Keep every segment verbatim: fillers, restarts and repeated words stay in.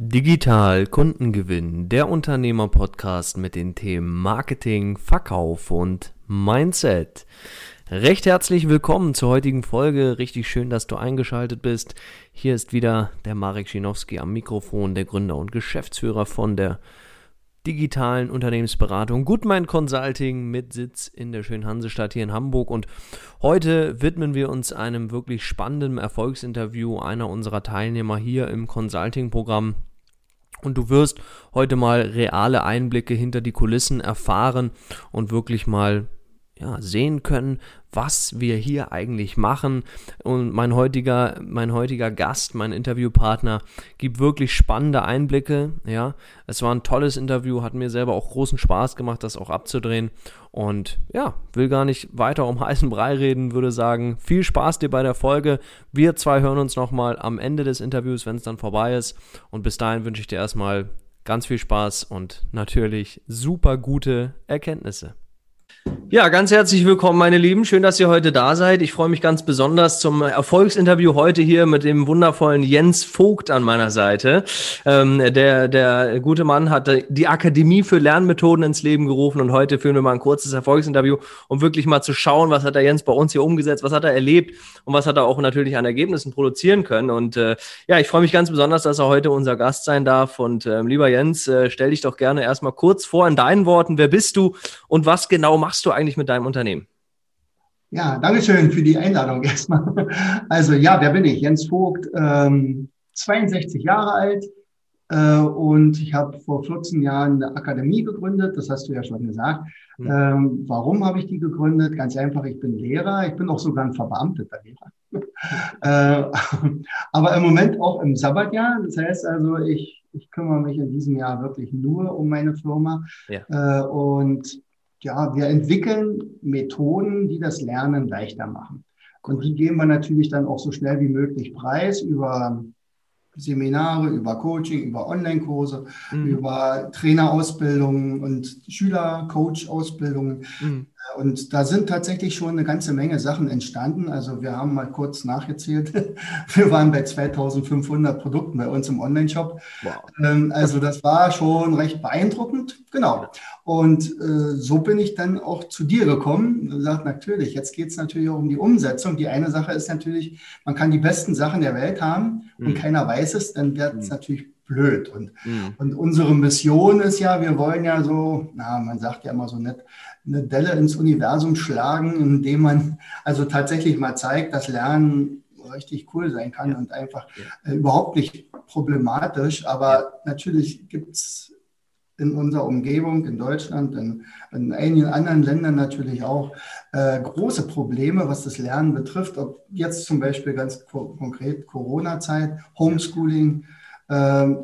Digital Kundengewinn, der Unternehmer-Podcast mit den Themen Marketing, Verkauf und Mindset. Recht herzlich willkommen zur heutigen Folge. Richtig schön, dass du eingeschaltet bist. Hier ist wieder der Marek Schinowski am Mikrofon, der Gründer und Geschäftsführer von der digitalen Unternehmensberatung Goodmind Consulting mit Sitz in der schönen Hansestadt hier in Hamburg, und heute widmen wir uns einem wirklich spannenden Erfolgsinterview einer unserer Teilnehmer hier im Consulting-Programm. Und du wirst heute mal reale Einblicke hinter die Kulissen erfahren und wirklich mal ja, sehen können, was wir hier eigentlich machen. Und mein heutiger, mein heutiger Gast, mein Interviewpartner, gibt wirklich spannende Einblicke. Ja, es war ein tolles Interview, hat mir selber auch großen Spaß gemacht, das auch abzudrehen. Und ja, will gar nicht weiter um heißen Brei reden, würde sagen, viel Spaß dir bei der Folge. Wir zwei hören uns nochmal am Ende des Interviews, wenn es dann vorbei ist. Und bis dahin wünsche ich dir erstmal ganz viel Spaß und natürlich super gute Erkenntnisse. Ja, ganz herzlich willkommen, meine Lieben. Schön, dass ihr heute da seid. Ich freue mich ganz besonders zum Erfolgsinterview heute hier mit dem wundervollen Jens Vogt an meiner Seite. Ähm, der, der gute Mann hat die Akademie für Lernmethoden ins Leben gerufen, und heute führen wir mal ein kurzes Erfolgsinterview, um wirklich mal zu schauen, was hat der Jens bei uns hier umgesetzt, was hat er erlebt und was hat er auch natürlich an Ergebnissen produzieren können. Und äh, ja, ich freue mich ganz besonders, dass er heute unser Gast sein darf. Und äh, lieber Jens, äh, stell dich doch gerne erstmal kurz vor in deinen Worten. Wer bist du und was genau machst du eigentlich mit deinem Unternehmen? Ja, danke schön für die Einladung erstmal. Also ja, wer bin ich? Jens Vogt, ähm, zweiundsechzig Jahre alt, äh, und ich habe vor vierzehn Jahren eine Akademie gegründet, das hast du ja schon gesagt. Hm. Ähm, warum habe ich die gegründet? Ganz einfach, ich bin Lehrer, ich bin auch sogar ein verbeamteter Lehrer. äh, aber im Moment auch im Sabbatjahr, das heißt also, ich, ich kümmere mich in diesem Jahr wirklich nur um meine Firma, ja. äh, und Ja, wir entwickeln Methoden, die das Lernen leichter machen. Und die geben wir natürlich dann auch so schnell wie möglich preis über Seminare, über Coaching, über Online-Kurse, mhm. über Trainerausbildungen und Schüler-Coach-Ausbildungen. Mhm. Und da sind tatsächlich schon eine ganze Menge Sachen entstanden. Also wir haben mal kurz nachgezählt. Wir waren bei zweitausendfünfhundert Produkten bei uns im Online-Shop. Wow. Also das war schon recht beeindruckend. Genau. Und äh, so bin ich dann auch zu dir gekommen und gesagt, natürlich, jetzt geht es natürlich auch um die Umsetzung. Die eine Sache ist natürlich, man kann die besten Sachen der Welt haben und mhm. keiner weiß es, dann wird es mhm. natürlich blöd. Und, mhm. und unsere Mission ist ja, wir wollen ja so, na, man sagt ja immer so nett, eine Delle ins Universum schlagen, indem man also tatsächlich mal zeigt, dass Lernen richtig cool sein kann, ja. und einfach ja. äh, überhaupt nicht problematisch. Aber ja. natürlich gibt es in unserer Umgebung, in Deutschland, in, in einigen anderen Ländern natürlich auch äh, große Probleme, was das Lernen betrifft. Ob jetzt zum Beispiel ganz ko- konkret Corona-Zeit, Homeschooling. Ähm,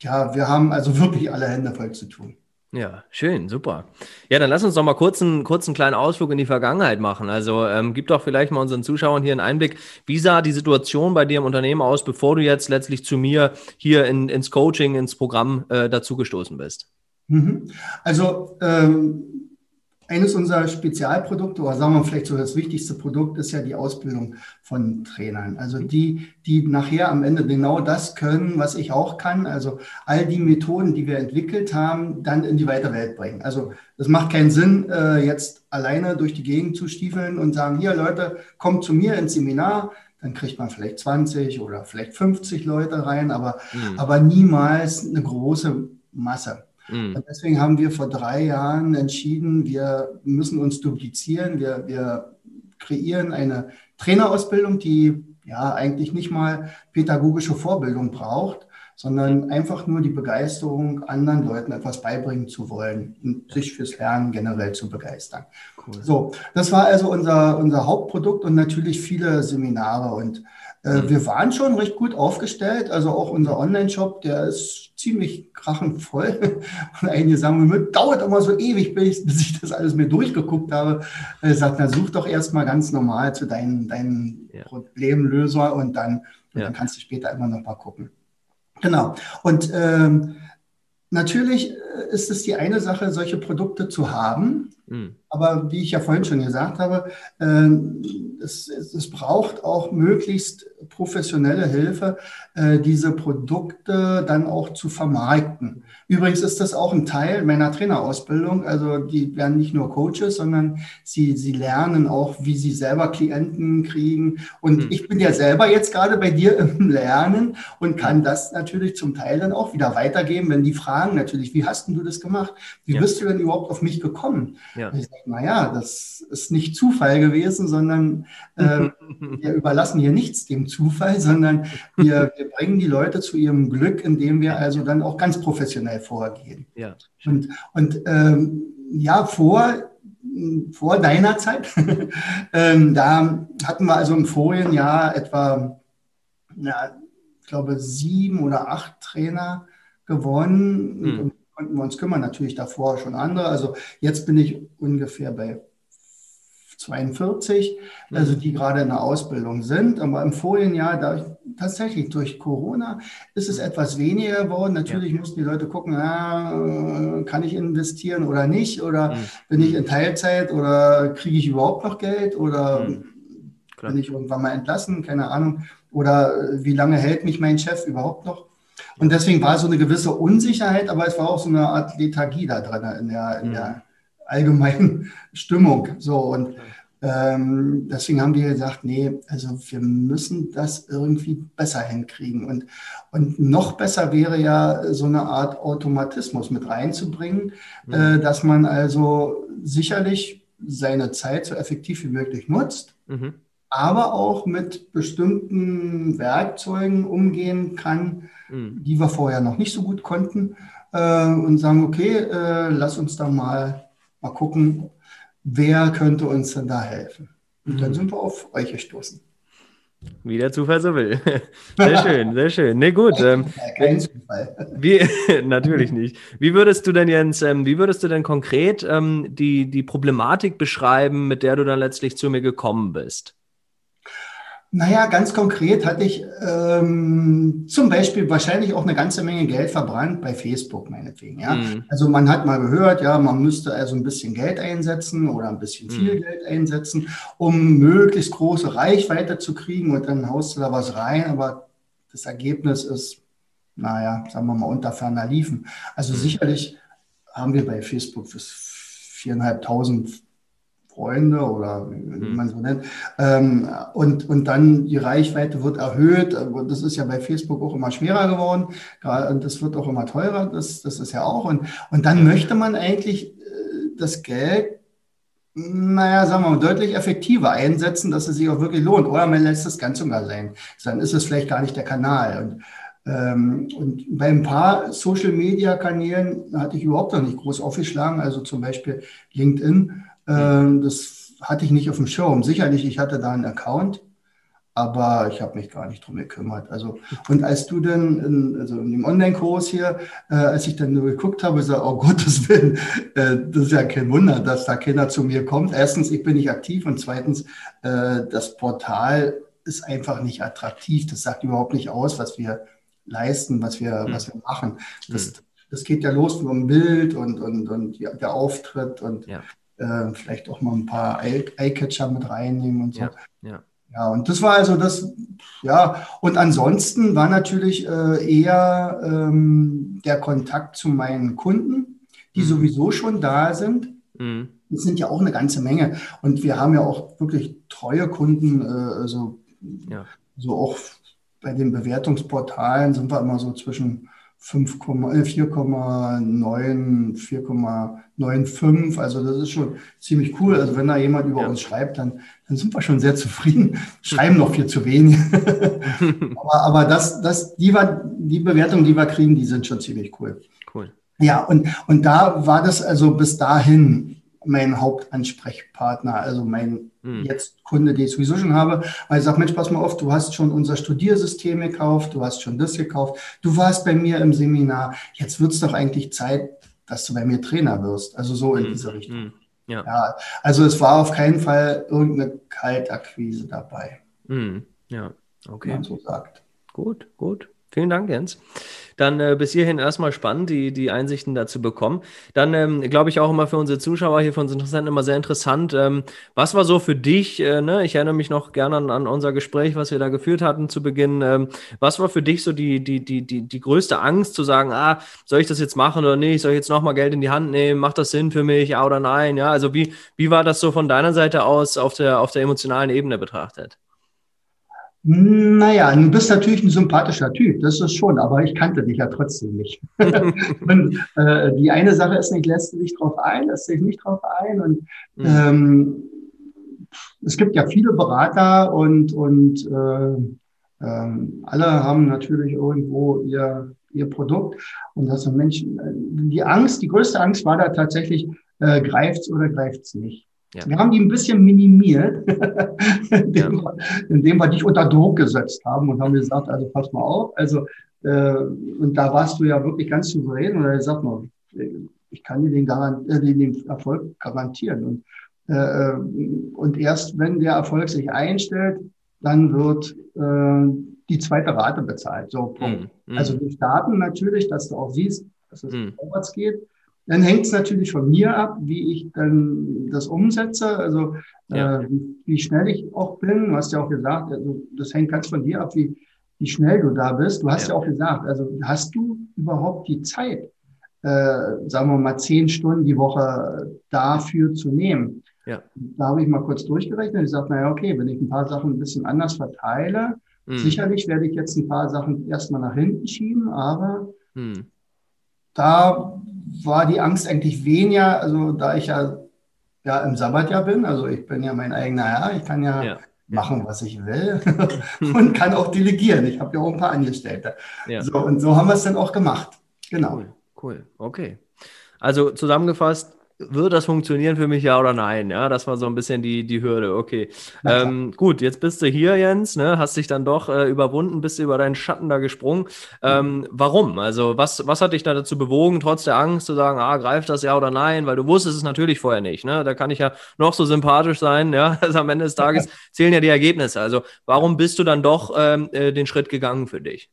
ja, wir haben also wirklich alle Hände voll zu tun. Ja, schön, super. Ja, dann lass uns noch mal kurz einen, kurz einen kleinen Ausflug in die Vergangenheit machen. Also ähm, gib doch vielleicht mal unseren Zuschauern hier einen Einblick. Wie sah die Situation bei dir im Unternehmen aus, bevor du jetzt letztlich zu mir hier in, ins Coaching, ins Programm äh, dazugestoßen bist? Mhm. Also ähm, eines unserer Spezialprodukte, oder sagen wir vielleicht so das wichtigste Produkt, ist ja die Ausbildung von Trainern. Also die, die nachher am Ende genau das können, was ich auch kann. Also all die Methoden, die wir entwickelt haben, dann in die weite Welt bringen. Also das macht keinen Sinn, jetzt alleine durch die Gegend zu stiefeln und sagen, hier Leute, kommt zu mir ins Seminar. Dann kriegt man vielleicht zwanzig oder vielleicht fünfzig Leute rein, aber, mhm. aber niemals eine große Masse. Und deswegen haben wir vor drei Jahren entschieden, wir müssen uns duplizieren. Wir, wir kreieren eine Trainerausbildung, die ja eigentlich nicht mal pädagogische Vorbildung braucht, sondern einfach nur die Begeisterung, anderen Leuten etwas beibringen zu wollen und sich fürs Lernen generell zu begeistern. Cool. So, das war also unser, unser Hauptprodukt und natürlich viele Seminare. Und äh, mhm. wir waren schon recht gut aufgestellt. Also auch unser Online-Shop, der ist ziemlich krachenvoll. Und einige sagen mir, dauert immer so ewig, bis, bis ich das alles mir durchgeguckt habe. Er sagt, na, such doch erstmal ganz normal zu deinen, deinen ja. Problemlöser und, dann, und ja. dann kannst du später immer noch mal gucken. Genau. Und ähm, natürlich ist es die eine Sache, solche Produkte zu haben, mhm. Aber wie ich ja vorhin schon gesagt habe, es, es braucht auch möglichst professionelle Hilfe, diese Produkte dann auch zu vermarkten. Übrigens ist das auch ein Teil meiner Trainerausbildung. Also die werden nicht nur Coaches, sondern sie, sie lernen auch, wie sie selber Klienten kriegen. Und mhm. ich bin ja selber jetzt gerade bei dir im Lernen und kann das natürlich zum Teil dann auch wieder weitergeben, wenn die fragen natürlich, wie hast denn du das gemacht? Wie ja. bist du denn überhaupt auf mich gekommen? Ja. Naja, das ist nicht Zufall gewesen, sondern äh, wir überlassen hier nichts dem Zufall, sondern wir, wir bringen die Leute zu ihrem Glück, indem wir also dann auch ganz professionell vorgehen. Ja. Und, und ähm, ja, vor, vor deiner Zeit, ähm, da hatten wir also im vorigen Jahr etwa, na, ich glaube, sieben oder acht Trainer gewonnen. Mhm. Und konnten wir uns kümmern, natürlich davor schon andere. Also jetzt bin ich ungefähr bei zweiundvierzig, also die gerade in der Ausbildung sind. Aber im vorigen Jahr, da, tatsächlich durch Corona, ist es etwas weniger geworden. Natürlich ja. mussten die Leute gucken, ah, kann ich investieren oder nicht? Oder mhm. bin ich in Teilzeit oder kriege ich überhaupt noch Geld? Oder mhm. bin ich irgendwann mal entlassen? Keine Ahnung. Oder wie lange hält mich mein Chef überhaupt noch? Und deswegen war so eine gewisse Unsicherheit, aber es war auch so eine Art Lethargie da drin, in der, in der allgemeinen Stimmung. So, und ähm, deswegen haben wir gesagt, nee, also wir müssen das irgendwie besser hinkriegen. Und, und noch besser wäre ja, so eine Art Automatismus mit reinzubringen, mhm. äh, dass man also sicherlich seine Zeit so effektiv wie möglich nutzt. Mhm. aber auch mit bestimmten Werkzeugen umgehen kann, mhm. die wir vorher noch nicht so gut konnten, äh, und sagen, okay, äh, lass uns da mal, mal gucken, wer könnte uns denn da helfen. Und mhm. dann sind wir auf euch gestoßen. Wie der Zufall so will. Sehr schön, sehr schön. Nee, gut. Ähm, Kein Zufall. Wie, natürlich nicht. Wie würdest du denn, Jens, ähm, wie würdest du denn konkret ähm, die, die Problematik beschreiben, mit der du dann letztlich zu mir gekommen bist? Naja, ganz konkret hatte ich ähm, zum Beispiel wahrscheinlich auch eine ganze Menge Geld verbrannt bei Facebook meinetwegen. Ja? Mhm. Also man hat mal gehört, ja, man müsste also ein bisschen Geld einsetzen oder ein bisschen viel mhm. Geld einsetzen, um möglichst große Reichweite zu kriegen, und dann haust du da was rein, aber das Ergebnis ist, naja, sagen wir mal, unter ferner Liefen. Also mhm. sicherlich haben wir bei Facebook bis viertausendfünfhundert Freunde oder wie man so nennt, ähm, und, und dann die Reichweite wird erhöht. Das ist ja bei Facebook auch immer schwerer geworden, und das wird auch immer teurer, das, das ist ja auch. Und, und dann möchte man eigentlich das Geld, naja, sagen wir mal, deutlich effektiver einsetzen, dass es sich auch wirklich lohnt. Oder man lässt das ganz sogar sein. Dann ist es vielleicht gar nicht der Kanal. Und, Ähm, und bei ein paar Social-Media-Kanälen hatte ich überhaupt noch nicht groß aufgeschlagen, also zum Beispiel LinkedIn, ähm, das hatte ich nicht auf dem Schirm. Sicherlich, ich hatte da einen Account, aber ich habe mich gar nicht drum gekümmert. Also, und als du dann, in, also in dem Online-Kurs hier, äh, als ich dann nur geguckt habe, ich sage, oh Gottes Willen, äh, das ist ja kein Wunder, dass da keiner zu mir kommt. Erstens, ich bin nicht aktiv, und zweitens, äh, das Portal ist einfach nicht attraktiv. Das sagt überhaupt nicht aus, was wir leisten, was wir, mhm. was wir machen. Das, mhm. das geht ja los mit dem Bild und, und, und ja, der Auftritt und ja. äh, vielleicht auch mal ein paar Eyecatcher mit reinnehmen und so. Ja, ja. ja, und das war also das, ja, und ansonsten war natürlich äh, eher ähm, der Kontakt zu meinen Kunden, die mhm. sowieso schon da sind. Mhm. Das sind ja auch eine ganze Menge. Und wir haben ja auch wirklich treue Kunden, äh, so, ja. so auch bei den Bewertungsportalen sind wir immer so zwischen vier Komma neun, vier Komma fünfundneunzig. Also das ist schon ziemlich cool. Also wenn da jemand über ja. uns schreibt, dann, dann sind wir schon sehr zufrieden. Schreiben noch viel zu wenig. aber aber das, das, die, die Bewertungen, die wir kriegen, die sind schon ziemlich cool. Cool. Ja, und, und da war das also bis dahin mein Hauptansprechpartner, also mein hm. jetzt Kunde, den ich sowieso schon habe, weil ich sage, Mensch, pass mal auf, du hast schon unser Studiersystem gekauft, du hast schon das gekauft, du warst bei mir im Seminar, jetzt wird es doch eigentlich Zeit, dass du bei mir Trainer wirst, also so in hm. diese Richtung. Hm. Ja. Ja, also es war auf keinen Fall irgendeine Kaltakquise dabei, hm. ja, okay. Wie man so sagt. Gut, gut. Vielen Dank, Jens. Dann äh, bis hierhin erstmal spannend, die, die Einsichten dazu bekommen. Dann ähm, glaube ich auch immer für unsere Zuschauer hier, für unsere Interessenten immer sehr interessant. Ähm, was war so für dich, äh, ne? Ich erinnere mich noch gerne an, an unser Gespräch, was wir da geführt hatten zu Beginn. Ähm, was war für dich so die, die, die, die, die größte Angst zu sagen, ah, soll ich das jetzt machen oder nicht? Soll ich jetzt nochmal Geld in die Hand nehmen? Macht das Sinn für mich? Ja oder nein? Ja, also wie, wie war das so von deiner Seite aus auf der, auf der emotionalen Ebene betrachtet? Naja, du bist natürlich ein sympathischer Typ, das ist schon, aber ich kannte dich ja trotzdem nicht. Und äh, die eine Sache ist nicht, lässt du dich drauf ein, lässt du dich nicht drauf ein. Und ähm, es gibt ja viele Berater und, und äh, äh, alle haben natürlich irgendwo ihr, ihr Produkt. Und das sind Menschen, die Angst, die größte Angst war da tatsächlich, äh, greift's oder greift's nicht. Ja. Wir haben die ein bisschen minimiert, indem, ja. indem wir dich unter Druck gesetzt haben und haben gesagt, also pass mal auf. Also äh, und da warst du ja wirklich ganz souverän und er sagt mal, ich kann dir den, Garant- äh, den Erfolg garantieren. Und, äh, und erst wenn der Erfolg sich einstellt, dann wird äh, die zweite Rate bezahlt. So, Punkt. Mm, mm. Also wir starten natürlich, dass du auch siehst, dass es mm. vorwärts geht. Dann hängt es natürlich von mir ab, wie ich dann das umsetze, also ja. äh, wie schnell ich auch bin. Du hast ja auch gesagt, also das hängt ganz von dir ab, wie, wie schnell du da bist. Du hast ja. ja auch gesagt, also hast du überhaupt die Zeit, äh, sagen wir mal zehn Stunden die Woche dafür zu nehmen? Ja. Da habe ich mal kurz durchgerechnet. Ich sage, naja, okay, wenn ich ein paar Sachen ein bisschen anders verteile, mhm. sicherlich werde ich jetzt ein paar Sachen erstmal nach hinten schieben, aber mhm. da war die Angst eigentlich weniger, also da ich ja, ja im Sabbatjahr bin, also ich bin ja mein eigener Herr, ich kann ja, ja. machen, was ich will und kann auch delegieren. Ich habe ja auch ein paar Angestellte. Ja. So, und so haben wir es dann auch gemacht. Genau. Cool, cool. Okay. Also zusammengefasst, wird das funktionieren für mich, ja oder nein? Ja, das war so ein bisschen die, die Hürde, okay. Ähm, gut, jetzt bist du hier, Jens, ne? Hast dich dann doch äh, überwunden, bist über deinen Schatten da gesprungen. Ähm, warum? Also was, was hat dich da dazu bewogen, trotz der Angst zu sagen, ah, greift das, ja oder nein? Weil du wusstest es natürlich vorher nicht, ne? Da kann ich ja noch so sympathisch sein, ja? Also am Ende des Tages zählen ja die Ergebnisse. Also warum bist du dann doch ähm, äh, den Schritt gegangen für dich?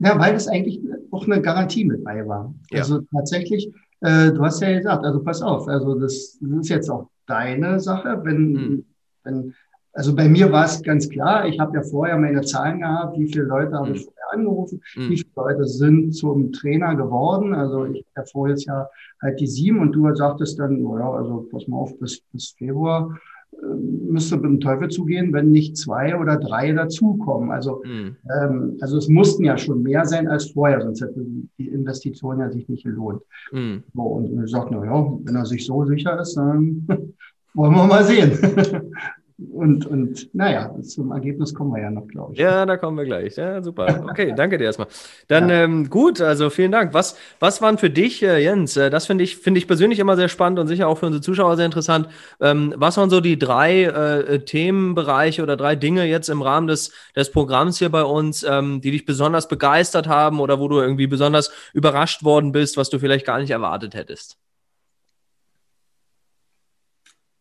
Ja, weil das eigentlich auch eine Garantie mit bei war. Ja. Also tatsächlich, du hast ja gesagt, also pass auf, also das ist jetzt auch deine Sache. Wenn, mhm. wenn, also bei mir war es ganz klar, ich habe ja vorher meine Zahlen gehabt, wie viele Leute habe mhm. ich vorher angerufen, mhm. wie viele Leute sind zum Trainer geworden. Also ich habe vorher jetzt ja halt die sieben und du sagtest dann, oh ja, also pass mal auf, bis, bis Februar äh, müsste mit dem Teufel zugehen, wenn nicht zwei oder drei dazukommen. Also, mhm. ähm, also es mussten ja schon mehr sein als vorher, sonst hätte die Investition ja sich nicht gelohnt. Mhm. So, und er sagt, na ja, wenn er sich so sicher ist, dann wollen wir mal sehen. Und, und naja, zum Ergebnis kommen wir ja noch, glaube ich. Ja, da kommen wir gleich. Ja, super. Okay, danke dir erstmal. Dann ja. ähm, gut, also vielen Dank. Was, was waren für dich, äh, Jens, äh, das finde ich, finde ich persönlich immer sehr spannend und sicher auch für unsere Zuschauer sehr interessant, ähm, was waren so die drei äh, Themenbereiche oder drei Dinge jetzt im Rahmen des, des Programms hier bei uns, ähm, die dich besonders begeistert haben oder wo du irgendwie besonders überrascht worden bist, was du vielleicht gar nicht erwartet hättest?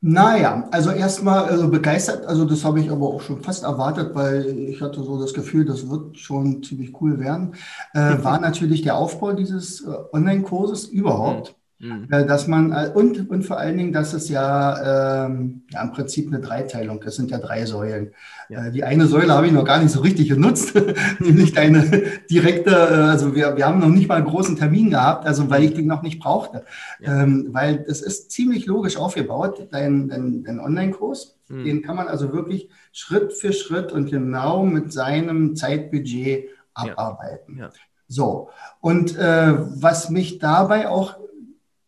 Naja, also erstmal also begeistert, also das habe ich aber auch schon fast erwartet, weil ich hatte so das Gefühl, das wird schon ziemlich cool werden, äh, war natürlich der Aufbau dieses äh, Online-Kurses überhaupt, mhm. äh, dass man, äh, und, und vor allen Dingen, dass es ja, äh, ja im Prinzip eine Dreiteilung, das sind ja drei Säulen. Ja. Äh, die eine Säule habe ich noch gar nicht so richtig genutzt, nämlich deine direkte, äh, also wir, wir haben noch nicht mal einen großen Termin gehabt, also weil ich den noch nicht brauchte, ja. ähm, weil es ist ziemlich logisch aufgebaut, dein, dein, dein Online-Kurs, mhm. den kann man also wirklich Schritt für Schritt und genau mit seinem Zeitbudget abarbeiten. Ja. Ja. So, und äh, was mich dabei auch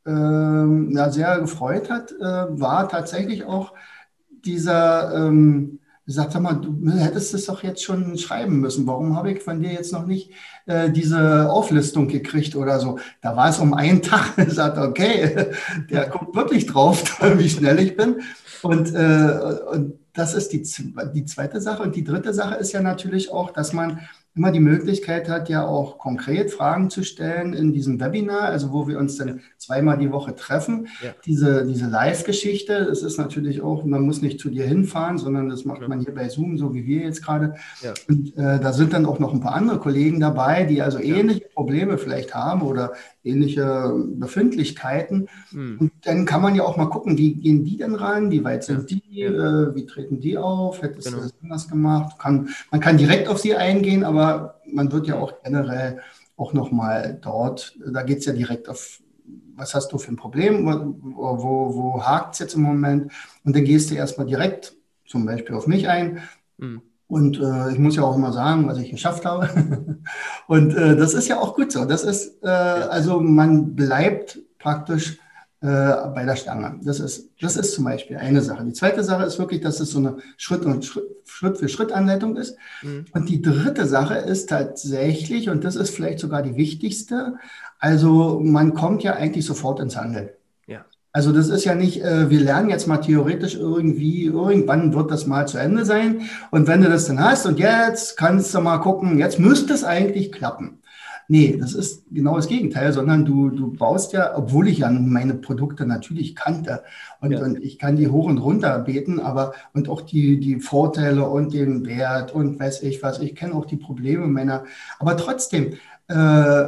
äh, ja, sehr gefreut hat, äh, war tatsächlich auch dieser... Ähm, Sag mal, du hättest es doch jetzt schon schreiben müssen. Warum habe ich von dir jetzt noch nicht äh, diese Auflistung gekriegt oder so? Da war es um einen Tag. Ich sagte, okay, der guckt wirklich drauf, wie schnell ich bin. Und, äh, und das ist die, die zweite Sache. Und die dritte Sache ist ja natürlich auch, dass man immer die Möglichkeit hat, ja auch konkret Fragen zu stellen in diesem Webinar, also wo wir uns dann zweimal die Woche treffen. Ja. Diese, diese Live-Geschichte, das ist natürlich auch, man muss nicht zu dir hinfahren, sondern das macht ja. man hier bei Zoom, so wie wir jetzt gerade. Ja. Und äh, da sind dann auch noch ein paar andere Kollegen dabei, die also ja. ähnliche Probleme vielleicht haben oder ähnliche Befindlichkeiten. Mhm. Und dann kann man ja auch mal gucken, wie gehen die denn ran, wie weit sind ja. die, äh, wie treten die auf, hättest genau. du das anders gemacht? Kann, man kann direkt auf sie eingehen, aber man wird ja auch generell auch nochmal dort, da geht es ja direkt auf, was hast du für ein Problem, wo, wo hakt es jetzt im Moment? Und dann gehst du erstmal direkt zum Beispiel auf mich ein. Mhm. Und äh, ich muss ja auch immer sagen, was ich geschafft habe. Und äh, das ist ja auch gut so. Das ist, äh, also man bleibt praktisch äh, bei der Stange. Das ist, das ist zum Beispiel eine Sache. Die zweite Sache ist wirklich, dass es so eine Schritt- und Schritt Schritt für Schritt Anleitung ist. Mhm. Und die dritte Sache ist tatsächlich, und das ist vielleicht sogar die wichtigste, also man kommt ja eigentlich sofort ins Handeln. Ja. Also das ist ja nicht, äh, wir lernen jetzt mal theoretisch irgendwie, irgendwann wird das mal zu Ende sein. Und wenn du das dann hast und jetzt kannst du mal gucken, jetzt müsste es eigentlich klappen. Nee, das ist genau das Gegenteil, sondern du, du baust ja, obwohl ich ja meine Produkte natürlich kannte und, ja. und ich kann die hoch und runter beten, aber und auch die, die Vorteile und den Wert und weiß ich was, ich kenne auch die Probleme meiner, aber trotzdem äh,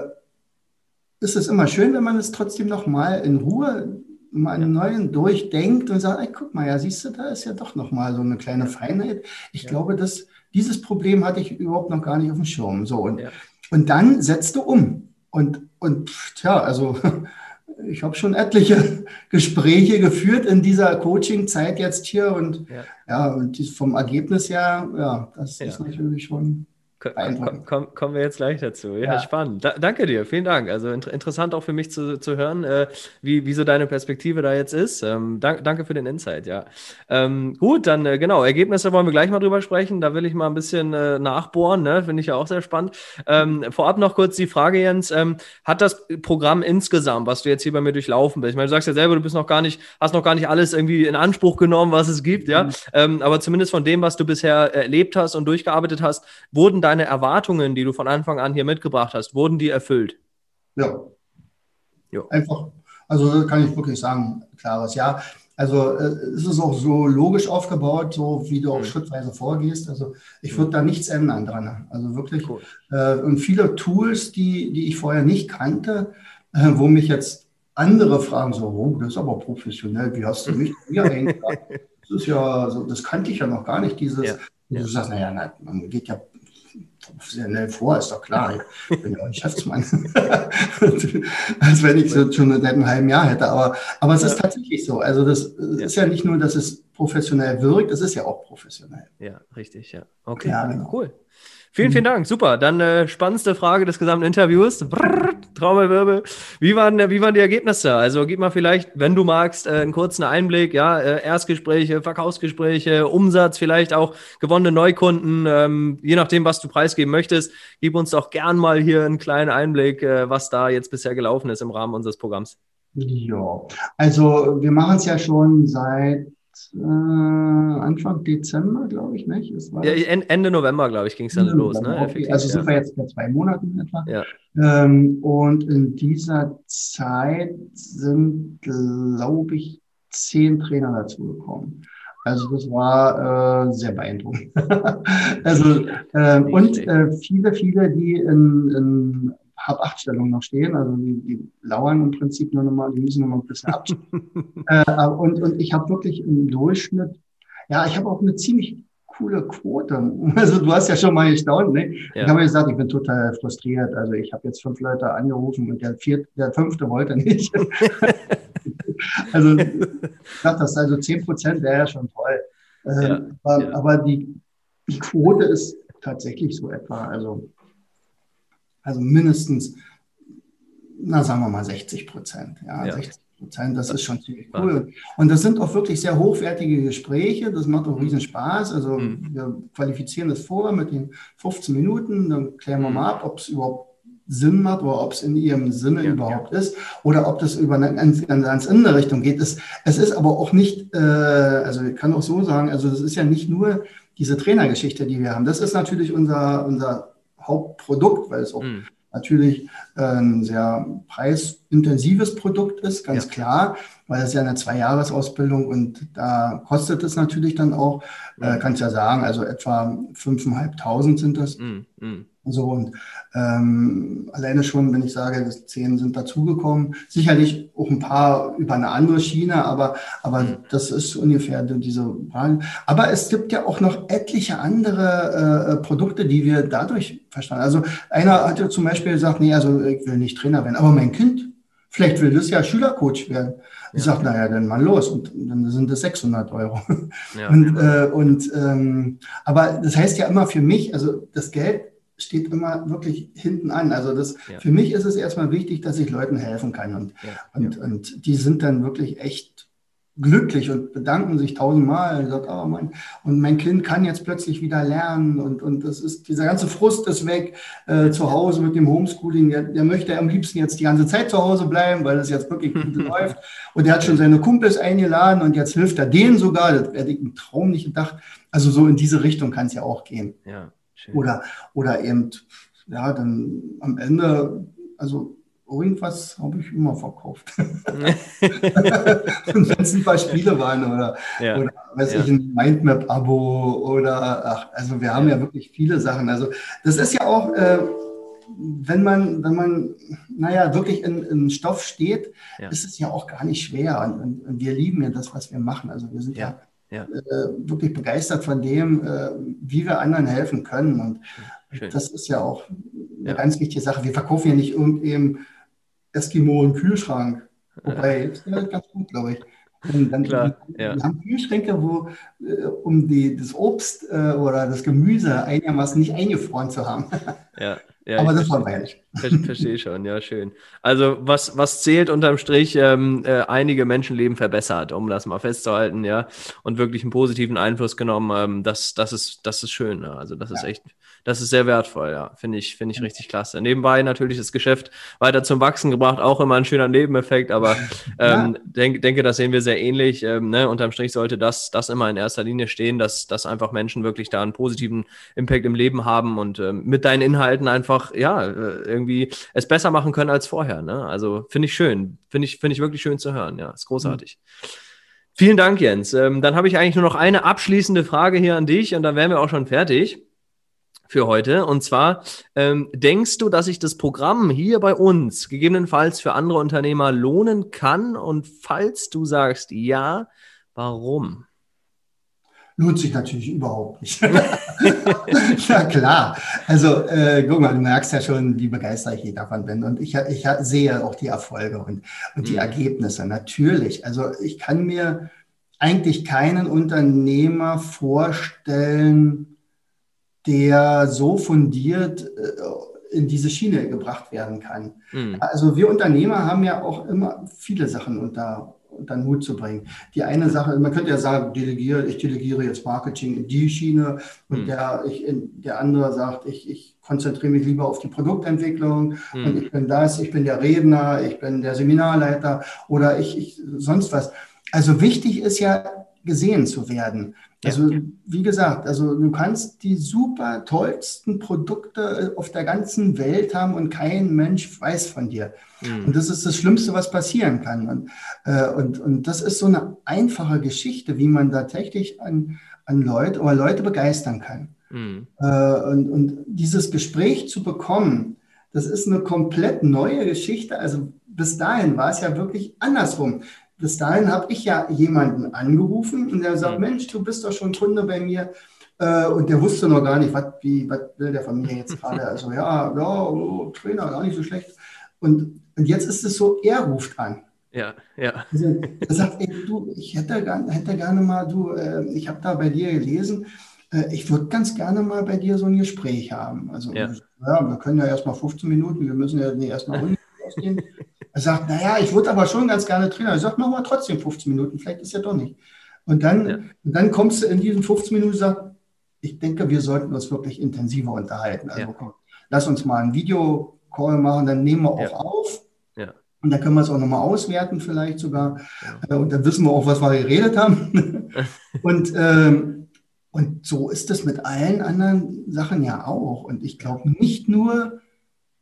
ist es immer schön, wenn man es trotzdem nochmal in Ruhe mal einen neuen durchdenkt und sagt, ey, guck mal, ja, siehst du, da ist ja doch nochmal so eine kleine Feinheit. Ich ja. glaube, dass dieses Problem hatte ich überhaupt noch gar nicht auf dem Schirm. So, und ja. Und dann setzt du um. Und, und tja, also ich habe schon etliche Gespräche geführt in dieser Coaching-Zeit jetzt hier. Und, ja. Ja, und vom Ergebnis her, ja, das ja. ist natürlich schon beeindruckend. Komm, komm, kommen wir jetzt gleich dazu. Ja, ja. spannend. Da, danke dir, vielen Dank. Also int- interessant auch für mich zu, zu hören, äh, wie, wie so deine Perspektive da jetzt ist. Ähm, dank, danke für den Insight, ja. Ähm, gut, dann äh, genau, Ergebnisse wollen wir gleich mal drüber sprechen. Da will ich mal ein bisschen äh, nachbohren, ne? Finde ich ja auch sehr spannend. Ähm, vorab noch kurz die Frage, Jens, ähm, hat das Programm insgesamt, was du jetzt hier bei mir durchlaufen bist, ich meine, du sagst ja selber, du bist noch gar nicht, hast noch gar nicht alles irgendwie in Anspruch genommen, was es gibt, ja. Mhm. Ähm, aber zumindest von dem, was du bisher erlebt hast und durchgearbeitet hast, wurden deine Erwartungen, die du von Anfang an hier mitgebracht hast, wurden die erfüllt? Ja. Jo. Einfach. Also kann ich wirklich sagen, klares Ja. Also es ist auch so logisch aufgebaut, so wie du auch mhm. schrittweise vorgehst. Also ich würde mhm. da nichts ändern dran. Also wirklich. Cool. Äh, und viele Tools, die, die ich vorher nicht kannte, äh, wo mich jetzt andere fragen, so, oh, das ist aber professionell, wie hast du mich hier eingeladen? Das ist ja, so, das kannte ich ja noch gar nicht, dieses, ja. Ja. Du sagst, naja, na, man geht ja professionell vor, ist doch klar, ich bin ja ein Geschäftsmann, als wenn ich so schon seit einem halben Jahr hätte, aber, aber es ja. ist tatsächlich so, also das ist ja nicht nur, dass es professionell wirkt, es ist ja auch professionell. Ja, richtig, ja. Okay, ja, genau. Cool. Vielen, vielen Dank, super. Dann äh, spannendste Frage des gesamten Interviews. Brrr, Trommelwirbel. Wie waren, wie waren die Ergebnisse? Also gib mal vielleicht, wenn du magst, äh, einen kurzen Einblick. Ja, äh, Erstgespräche, Verkaufsgespräche, Umsatz, vielleicht auch gewonnene Neukunden. Ähm, je nachdem, was du preisgeben möchtest, gib uns doch gern mal hier einen kleinen Einblick, äh, was da jetzt bisher gelaufen ist im Rahmen unseres Programms. Ja, also wir machen es ja schon seit Äh, Anfang Dezember, glaube ich, nicht? Das war ja, Ende November, glaube ich, ging es dann los. Ne? Okay. Also sind ja. wir jetzt bei zwei Monaten etwa. Ja. Ähm, und in dieser Zeit sind, glaube ich, zehn Trainer dazugekommen. Also das war äh, sehr beeindruckend. also äh, Und äh, viele, viele, die in, in Hab-Acht-Stellung noch stehen, also die, die lauern im Prinzip nur nochmal, die müssen nochmal ein bisschen abschieben. äh, und, und ich habe wirklich im Durchschnitt, ja, ich habe auch eine ziemlich coole Quote. Also du hast ja schon mal gestaunt, ne? Ja. Ich habe ja gesagt, ich bin total frustriert. Also ich habe jetzt fünf Leute angerufen und der vierte, der fünfte wollte nicht. also ich dachte, das also zehn Prozent wäre ja schon toll. Äh, ja. Aber, ja. aber die, die Quote ist tatsächlich so etwa, also Also mindestens, na sagen wir mal sechzig Prozent. Ja, ja. sechzig Prozent, das, das ist schon ziemlich cool. Wahnsinn. Und das sind auch wirklich sehr hochwertige Gespräche. Das macht auch mhm. riesen Spaß. Also mhm. wir qualifizieren das vor mit den fünfzehn Minuten. Dann klären wir mhm. mal ab, ob es überhaupt Sinn macht oder ob es in ihrem Sinne ja, überhaupt ja. ist oder ob das über eine, ans, ans andere Richtung geht. Es, es ist aber auch nicht, äh, also ich kann auch so sagen, also das ist ja nicht nur diese Trainergeschichte, die wir haben. Das ist natürlich unser unser Hauptprodukt, weil es auch mhm. natürlich ein sehr preisintensives Produkt ist, ganz ja. klar, weil das ja eine Zwei-Jahres-Ausbildung und da kostet es natürlich dann auch, mhm. äh, kannst ja sagen, also etwa fünftausendfünfhundert sind das. Mhm. So, und ähm, alleine schon, wenn ich sage, zehn sind dazugekommen, sicherlich auch ein paar über eine andere Schiene, aber, aber mhm. das ist ungefähr diese Wahl. Aber es gibt ja auch noch etliche andere äh, Produkte, die wir dadurch verstanden. Also einer hatte zum Beispiel gesagt, nee, also ich will nicht Trainer werden, aber mein Kind, vielleicht will das ja Schülercoach werden. Ich ja. sage, naja, dann mal los. Und dann sind das sechshundert Euro. Ja, und äh, und ähm, aber das heißt ja immer für mich, also das Geld steht immer wirklich hinten an. Also das, ja. für mich ist es erstmal wichtig, dass ich Leuten helfen kann. Und, ja. und, ja. und die sind dann wirklich echt glücklich und bedanken sich tausendmal. Und, sagt, oh mein, und mein Kind kann jetzt plötzlich wieder lernen. Und, und das ist, dieser ganze Frust ist weg. Äh, zu Hause mit dem Homeschooling, der, der möchte am liebsten jetzt die ganze Zeit zu Hause bleiben, weil das jetzt wirklich gut läuft. Und der hat schon seine Kumpels eingeladen und jetzt hilft er denen sogar. Das hätte ich im Traum nicht gedacht. Also so in diese Richtung kann es ja auch gehen. Ja. Schön. Oder, oder eben, ja, dann am Ende, also irgendwas habe ich immer verkauft. Und wenn es ein paar Spiele waren oder, ja. oder weiß ja. ich, ein Mindmap-Abo oder, ach, also wir haben ja. ja wirklich viele Sachen. Also das ist ja auch, äh, wenn man, wenn man, naja, wirklich in, in Stoff steht, ja. ist es ja auch gar nicht schwer. Und, und, und wir lieben ja das, was wir machen. Also wir sind ja, ja Ja. Äh, wirklich begeistert von dem, äh, wie wir anderen helfen können. Und Schön. Das ist ja auch eine ja. ganz wichtige Sache. Wir verkaufen ja nicht irgendeinem Eskimo einen Kühlschrank. Wobei, das ist ganz gut, glaube ich. Und dann, Klar, wir, ja. wir haben Kühlschränke, wo, äh, um die, das Obst äh, oder das Gemüse einigermaßen nicht eingefroren zu haben. ja. Ja, aber das war meins. Verstehe schon, ja, schön. Also was, was zählt unterm Strich, ähm, äh, einige Menschenleben verbessert, um das mal festzuhalten, ja, und wirklich einen positiven Einfluss genommen, ähm, das, das, ist, das ist schön, ja. Also das ja. ist echt, das ist sehr wertvoll, ja, finde ich, finde ich ja. richtig klasse. Nebenbei natürlich das Geschäft weiter zum Wachsen gebracht, auch immer ein schöner Nebeneffekt, aber ähm, ja. denk, denke, das sehen wir sehr ähnlich, ähm, ne? Unterm Strich sollte das, das immer in erster Linie stehen, dass, dass einfach Menschen wirklich da einen positiven Impact im Leben haben und ähm, mit deinen Inhalten einfach ja, irgendwie es besser machen können als vorher, ne? Also finde ich schön, finde ich, finde ich wirklich schön zu hören, ja, ist großartig. Mhm. Vielen Dank, Jens. Ähm, dann habe ich eigentlich nur noch eine abschließende Frage hier an dich und dann wären wir auch schon fertig für heute. Und zwar, ähm, denkst du, dass sich das Programm hier bei uns gegebenenfalls für andere Unternehmer lohnen kann? Und falls du sagst ja, warum? Lohnt sich natürlich überhaupt nicht. Na klar. Also, äh, guck mal, du merkst ja schon, wie begeistert ich davon bin. Und ich, ich sehe auch die Erfolge und, und die Ergebnisse. Natürlich. Also, ich kann mir eigentlich keinen Unternehmer vorstellen, der so fundiert äh, in diese Schiene gebracht werden kann. Mhm. Also, wir Unternehmer haben ja auch immer viele Sachen unter dann Hut zu bringen. Die eine Sache, man könnte ja sagen, delegiere, ich delegiere jetzt Marketing in die Schiene und mhm. der, ich, der andere sagt, ich, ich konzentriere mich lieber auf die Produktentwicklung mhm. und ich bin das, ich bin der Redner, ich bin der Seminarleiter oder ich, ich sonst was. Also wichtig ist ja, gesehen zu werden. Also ja. wie gesagt, also du kannst die super tollsten Produkte auf der ganzen Welt haben und kein Mensch weiß von dir. Mhm. Und das ist das Schlimmste, was passieren kann. Und, äh, und, und das ist so eine einfache Geschichte, wie man tatsächlich an, an Leute oder Leute begeistern kann. Mhm. Äh, und, und dieses Gespräch zu bekommen, das ist eine komplett neue Geschichte. Also bis dahin war es ja wirklich andersrum. Bis dahin habe ich ja jemanden angerufen und der sagt, Mensch, du bist doch schon Kunde bei mir. Und der wusste noch gar nicht, was will der von mir jetzt gerade. Also ja, ja oh, Trainer, gar nicht so schlecht. Und, und jetzt ist es so, er ruft an. Ja, ja. Also, er sagt, ey, du, ich hätte, hätte gerne mal, du, ich habe da bei dir gelesen, ich würde ganz gerne mal bei dir so ein Gespräch haben. Also ja, ja wir können ja erstmal fünfzehn Minuten, wir müssen ja nee, erstmal runter ausgehen. Er sagt, naja, ich würde aber schon ganz gerne Trainer. Ich sage, mach mal trotzdem fünfzehn Minuten, vielleicht ist ja doch nicht. Und dann, ja. und dann kommst du in diesen fünfzehn Minuten und sagst, ich denke, wir sollten uns wirklich intensiver unterhalten. Also ja. komm, lass uns mal einen Videocall machen, dann nehmen wir auch ja. auf. Ja. Und dann können wir es auch nochmal auswerten vielleicht sogar. Ja. Und dann wissen wir auch, was wir geredet haben. und ähm, Und so ist es mit allen anderen Sachen ja auch. Und ich glaube nicht nur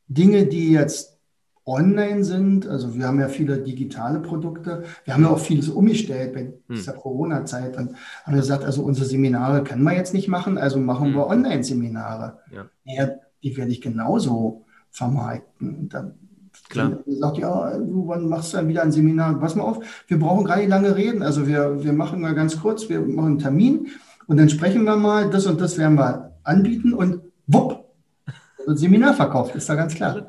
Dinge, die jetzt online sind, also wir haben ja viele digitale Produkte, wir haben ja auch vieles umgestellt bei dieser hm. Corona-Zeit und haben gesagt, also unsere Seminare können wir jetzt nicht machen, also machen hm. wir Online-Seminare. Ja. Ja, die werde ich genauso vermarkten. Und dann Klar. sagt, ja, du, wann machst du dann wieder ein Seminar? Pass mal auf, wir brauchen gar nicht lange reden, also wir, wir machen mal ganz kurz, wir machen einen Termin und dann sprechen wir mal, das und das werden wir anbieten und wupp, das Seminar verkauft, ist da ganz klar.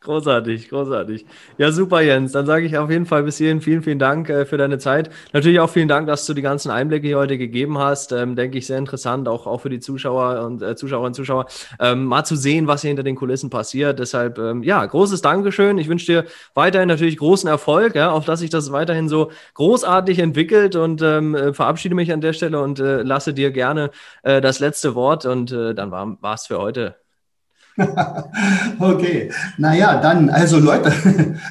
Großartig, großartig. Ja, super, Jens. Dann sage ich auf jeden Fall bis hierhin vielen, vielen Dank äh, für deine Zeit. Natürlich auch vielen Dank, dass du die ganzen Einblicke hier heute gegeben hast. Ähm, denke ich, sehr interessant, auch, auch für die Zuschauer und äh, Zuschauerinnen und Zuschauer, ähm, mal zu sehen, was hier hinter den Kulissen passiert. Deshalb, ähm, ja, großes Dankeschön. Ich wünsche dir weiterhin natürlich großen Erfolg, ja, auf dass sich das weiterhin so großartig entwickelt und ähm, verabschiede mich an der Stelle und äh, lasse dir gerne äh, das letzte Wort und äh, dann war es für heute. Okay, naja, dann, also Leute,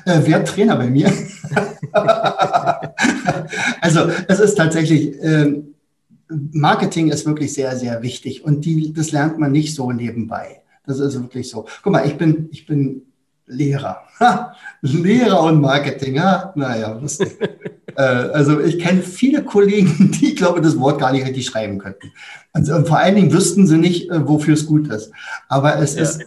äh, wer Trainer bei mir? Also es ist tatsächlich, äh, Marketing ist wirklich sehr, sehr wichtig und die, das lernt man nicht so nebenbei. Das ist wirklich so. Guck mal, ich bin, ich bin Lehrer. Ha, Lehrer und Marketing, ha? Naja, lustig. äh, also ich kenne viele Kollegen, die, ich glaube, das Wort gar nicht richtig schreiben könnten. Also, und vor allen Dingen wüssten sie nicht, äh, wofür es gut ist. Aber es ja. ist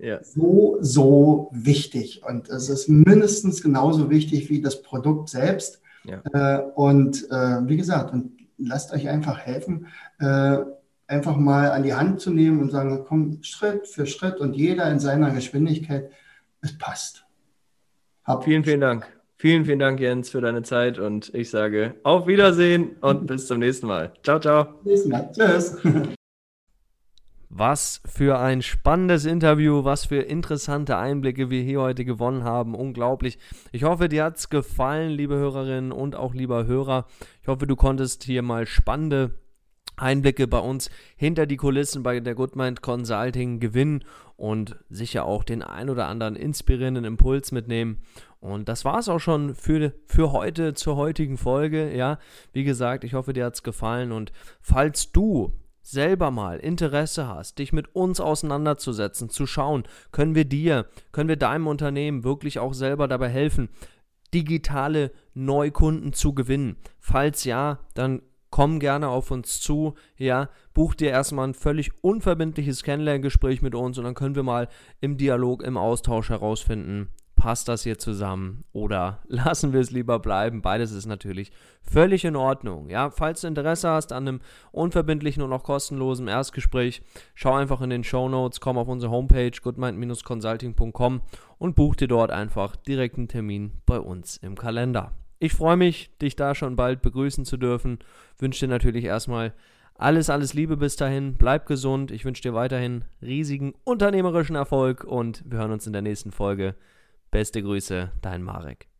ja. so, so wichtig. Und es ist mindestens genauso wichtig wie das Produkt selbst. Ja. Äh, und äh, wie gesagt, und lasst euch einfach helfen, äh, einfach mal an die Hand zu nehmen und sagen, komm, Schritt für Schritt und jeder in seiner Geschwindigkeit. Es passt. Hab vielen, vielen Dank. Vielen, vielen Dank, Jens, für deine Zeit und ich sage auf Wiedersehen und bis zum nächsten Mal. Ciao, ciao. Bis zum nächsten Mal. Tschüss. Was für ein spannendes Interview, was für interessante Einblicke wir hier heute gewonnen haben. Unglaublich. Ich hoffe, dir hat es gefallen, liebe Hörerinnen und auch lieber Hörer. Ich hoffe, du konntest hier mal spannende Einblicke bei uns hinter die Kulissen bei der Goodmind Consulting gewinnen und sicher auch den ein oder anderen inspirierenden Impuls mitnehmen. Und das war es auch schon für, für heute, zur heutigen Folge. Ja, wie gesagt, ich hoffe, dir hat es gefallen und falls du selber mal Interesse hast, dich mit uns auseinanderzusetzen, zu schauen, können wir dir, können wir deinem Unternehmen wirklich auch selber dabei helfen, digitale Neukunden zu gewinnen. Falls ja, dann komm gerne auf uns zu, ja, buch dir erstmal ein völlig unverbindliches Kennenlerngespräch mit uns und dann können wir mal im Dialog, im Austausch herausfinden, passt das hier zusammen oder lassen wir es lieber bleiben. Beides ist natürlich völlig in Ordnung, ja. Falls du Interesse hast an einem unverbindlichen und auch kostenlosen Erstgespräch, schau einfach in den Shownotes, komm auf unsere Homepage goodmind Bindestrich consulting Punkt com und buch dir dort einfach direkt einen Termin bei uns im Kalender. Ich freue mich, dich da schon bald begrüßen zu dürfen. Wünsche dir natürlich erstmal alles, alles Liebe bis dahin. Bleib gesund. Ich wünsche dir weiterhin riesigen unternehmerischen Erfolg und wir hören uns in der nächsten Folge. Beste Grüße, dein Marek.